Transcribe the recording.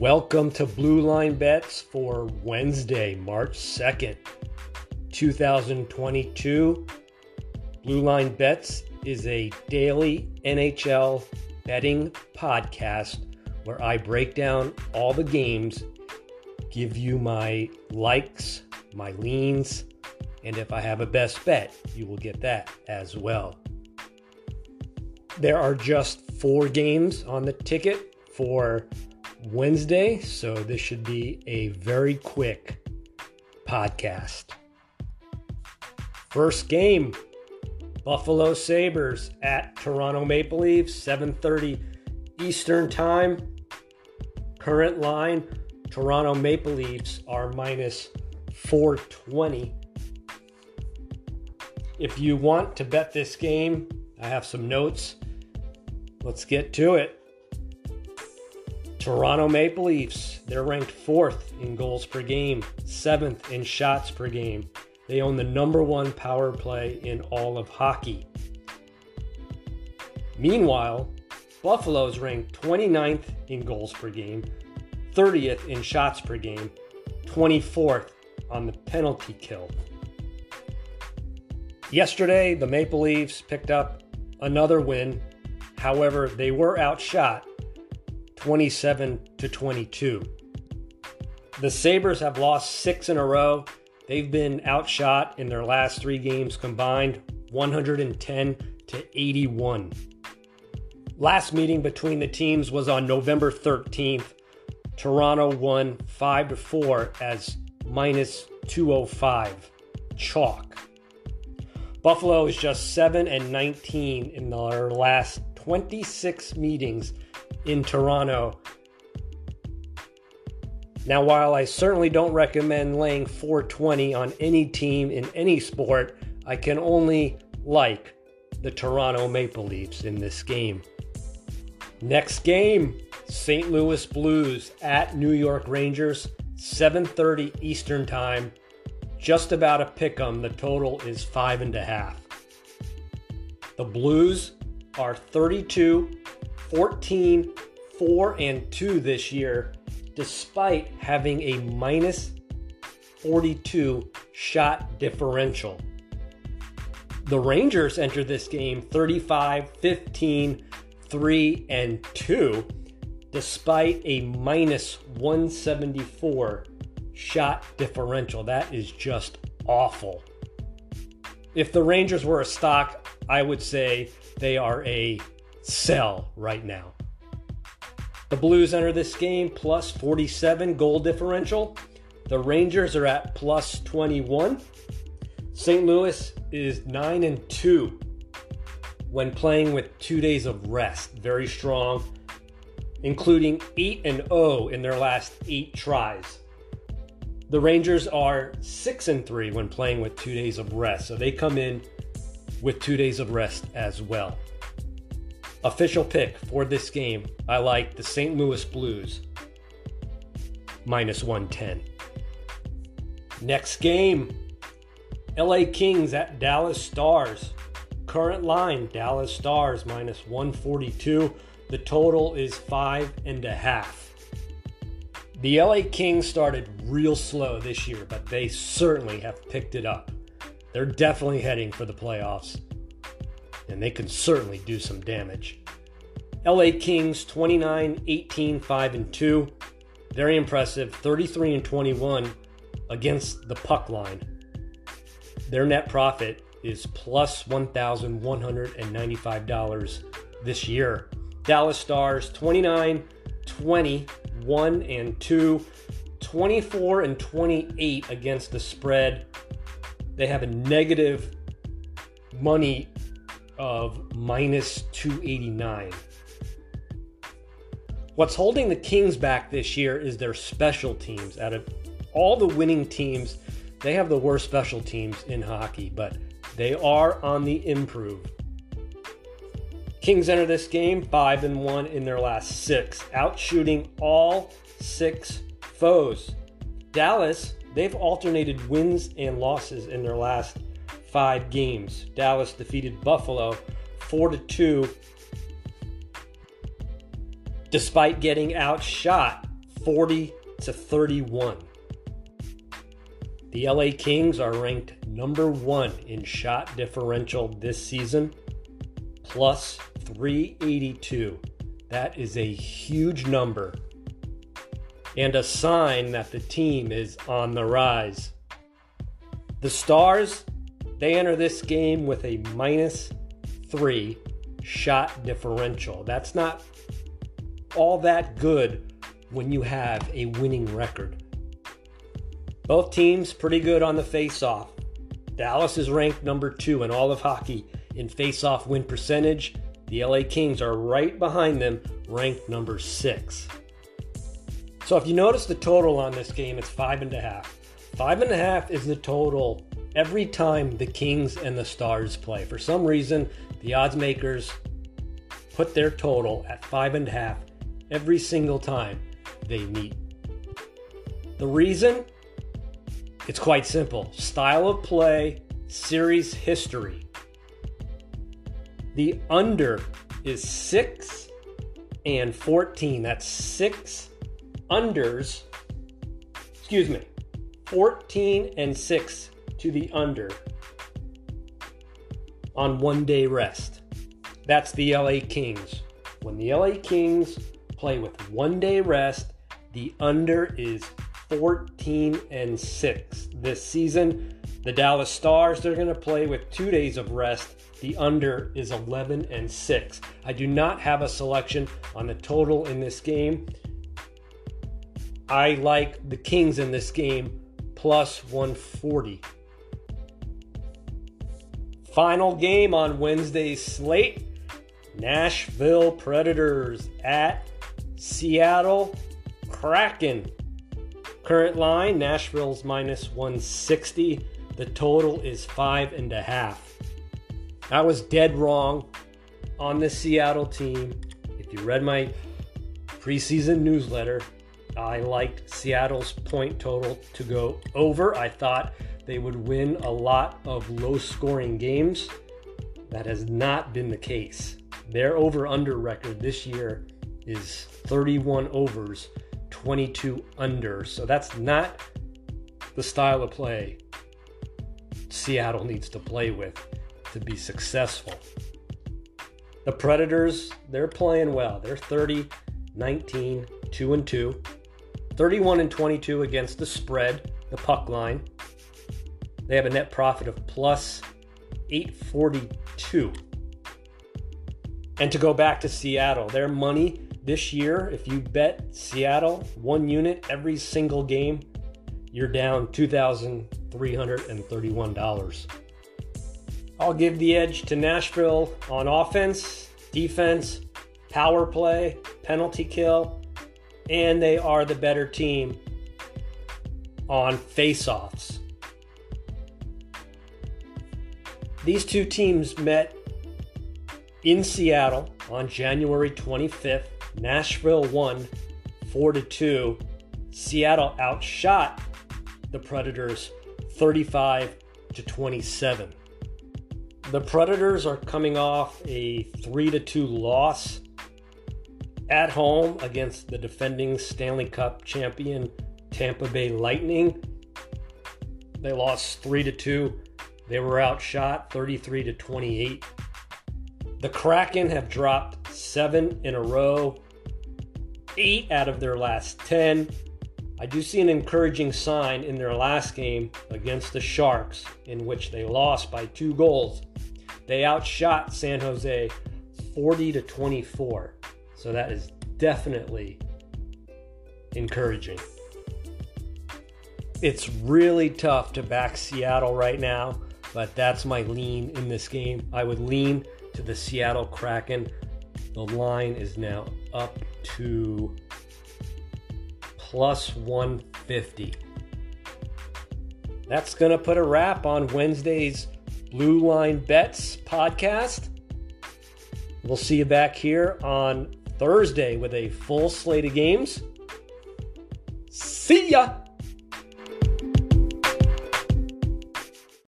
Welcome to Blue Line Bets for Wednesday, March 2nd, 2022. Blue Line Bets is a daily NHL betting podcast where I break down all the games, give you my likes, my leans, and if I have a best bet, you will get that as well. There are just 4 games on the ticket for Wednesday, so this should be a very quick podcast. First game, Buffalo Sabres at Toronto Maple Leafs, 7:30 Eastern Time. Current line, Toronto Maple Leafs are minus 420. If you want to bet this game, I have some notes. Let's get to it. Toronto Maple Leafs, they're ranked 4th in goals per game, 7th in shots per game. They own the number 1 power play in all of hockey. Meanwhile, Buffalo's ranked 29th in goals per game, 30th in shots per game, 24th on the penalty kill. Yesterday, the Maple Leafs picked up another win. However, they were outshot 27-22. The Sabres have lost 6 in a row. They've been outshot in their last 3 games combined, 110-81. Last meeting between the teams was on November 13th. Toronto won 5-4 as minus 205, chalk. Buffalo is just 7-19 in their last 26 meetings in Toronto. Now, while I certainly don't recommend laying 420 on any team in any sport, I can only like the Toronto Maple Leafs in this game. Next game, St. Louis Blues at New York Rangers, 7:30 Eastern Time. Just about a pick 'em. The total is 5.5. The Blues are 32, 14, 4-2 this year, despite having a minus 42 shot differential. The Rangers enter this game 35, 15, 3-2, despite a minus 174 shot differential. That is just awful. If the Rangers were a stock, I would say they are a sell right now. The Blues enter this game plus 47 goal differential. The Rangers are at plus 21. St. Louis is 9-2 when playing with 2 days of rest. Very strong, including 8-0 in their last 8 tries. The Rangers are 6-3 when playing with 2 days of rest, so they come in with 2 days of rest as well. Official pick for this game, I like the St. Louis Blues, minus 110. Next game, LA Kings at Dallas Stars. Current line, Dallas Stars, minus 142. The total is 5.5. The LA Kings started real slow this year, but they certainly have picked it up. They're definitely heading for the playoffs, and they can certainly do some damage. LA Kings 29, 18, 5-2. Very impressive, 33-21 against the puck line. Their net profit is plus $1,195 this year. Dallas Stars 29, 20, 1-2, 24-28 against the spread. They have a negative money of minus 289. What's holding the Kings back this year is their special teams. Out of all the winning teams, they have the worst special teams in hockey, but they are on the improve. Kings enter this game 5-1 in their last 6, outshooting all 6 foes. Dallas, they've alternated wins and losses in their last 5 games. Dallas defeated Buffalo 4-2 despite getting outshot 40-31. The LA Kings are ranked number one in shot differential this season, plus 382. That is a huge number and a sign that the team is on the rise. The Stars, they enter this game with a -3 shot differential. That's not all that good when you have a winning record. Both teams pretty good on the face-off. Dallas is ranked number 2 in all of hockey in face-off win percentage. The LA Kings are right behind them, ranked number 6. So if you notice the total on this game, it's 5.5. 5.5 is the total every time the Kings and the Stars play. For some reason, the odds makers put their total at 5.5 every single time they meet. The reason? It's quite simple. Style of play, series history. The under is 6 and 14. That's 14 and 6 to the under on 1 day rest. That's the LA Kings. When the LA Kings play with 1 day rest, the under is 14 and 6 this season. The Dallas Stars, they're going to play with 2 days of rest. The under is 11 and 6. I do not have a selection on the total in this game. I like the Kings in this game, plus 140. Final game on Wednesday's slate, Nashville Predators at Seattle Kraken. Current line, Nashville's -160. The total is 5.5. I was dead wrong on the Seattle team. If you read my preseason newsletter, I liked Seattle's point total to go over. I thought they would win a lot of low-scoring games. That has not been the case. Their over-under record this year is 31 overs, 22 under. So that's not the style of play Seattle needs to play with to be successful. The Predators, they're playing well. They're 30-19, 2-2. 31 and 22 against the spread, the puck line. They have a net profit of plus 842. And to go back to Seattle, their money this year, if you bet Seattle one unit every single game, you're down $2,331. I'll give the edge to Nashville on offense, defense, power play, penalty kill, and they are the better team on face-offs. These two teams met in Seattle on January 25th. Nashville won 4-2. Seattle outshot the Predators 35-27. The Predators are coming off a 3-2 loss at home against the defending Stanley Cup champion Tampa Bay Lightning. They lost 3-2. They were outshot 33-28. The Kraken have dropped 7 in a row, 8 out of their last 10. I do see an encouraging sign in their last game against the Sharks, in which they lost by 2 goals. They outshot San Jose 40-24. So that is definitely encouraging. It's really tough to back Seattle right now, but that's my lean in this game. I would lean to the Seattle Kraken. The line is now up to plus 150. That's going to put a wrap on Wednesday's Blue Line Bets podcast. We'll see you back here on Thursday with a full slate of games. See ya!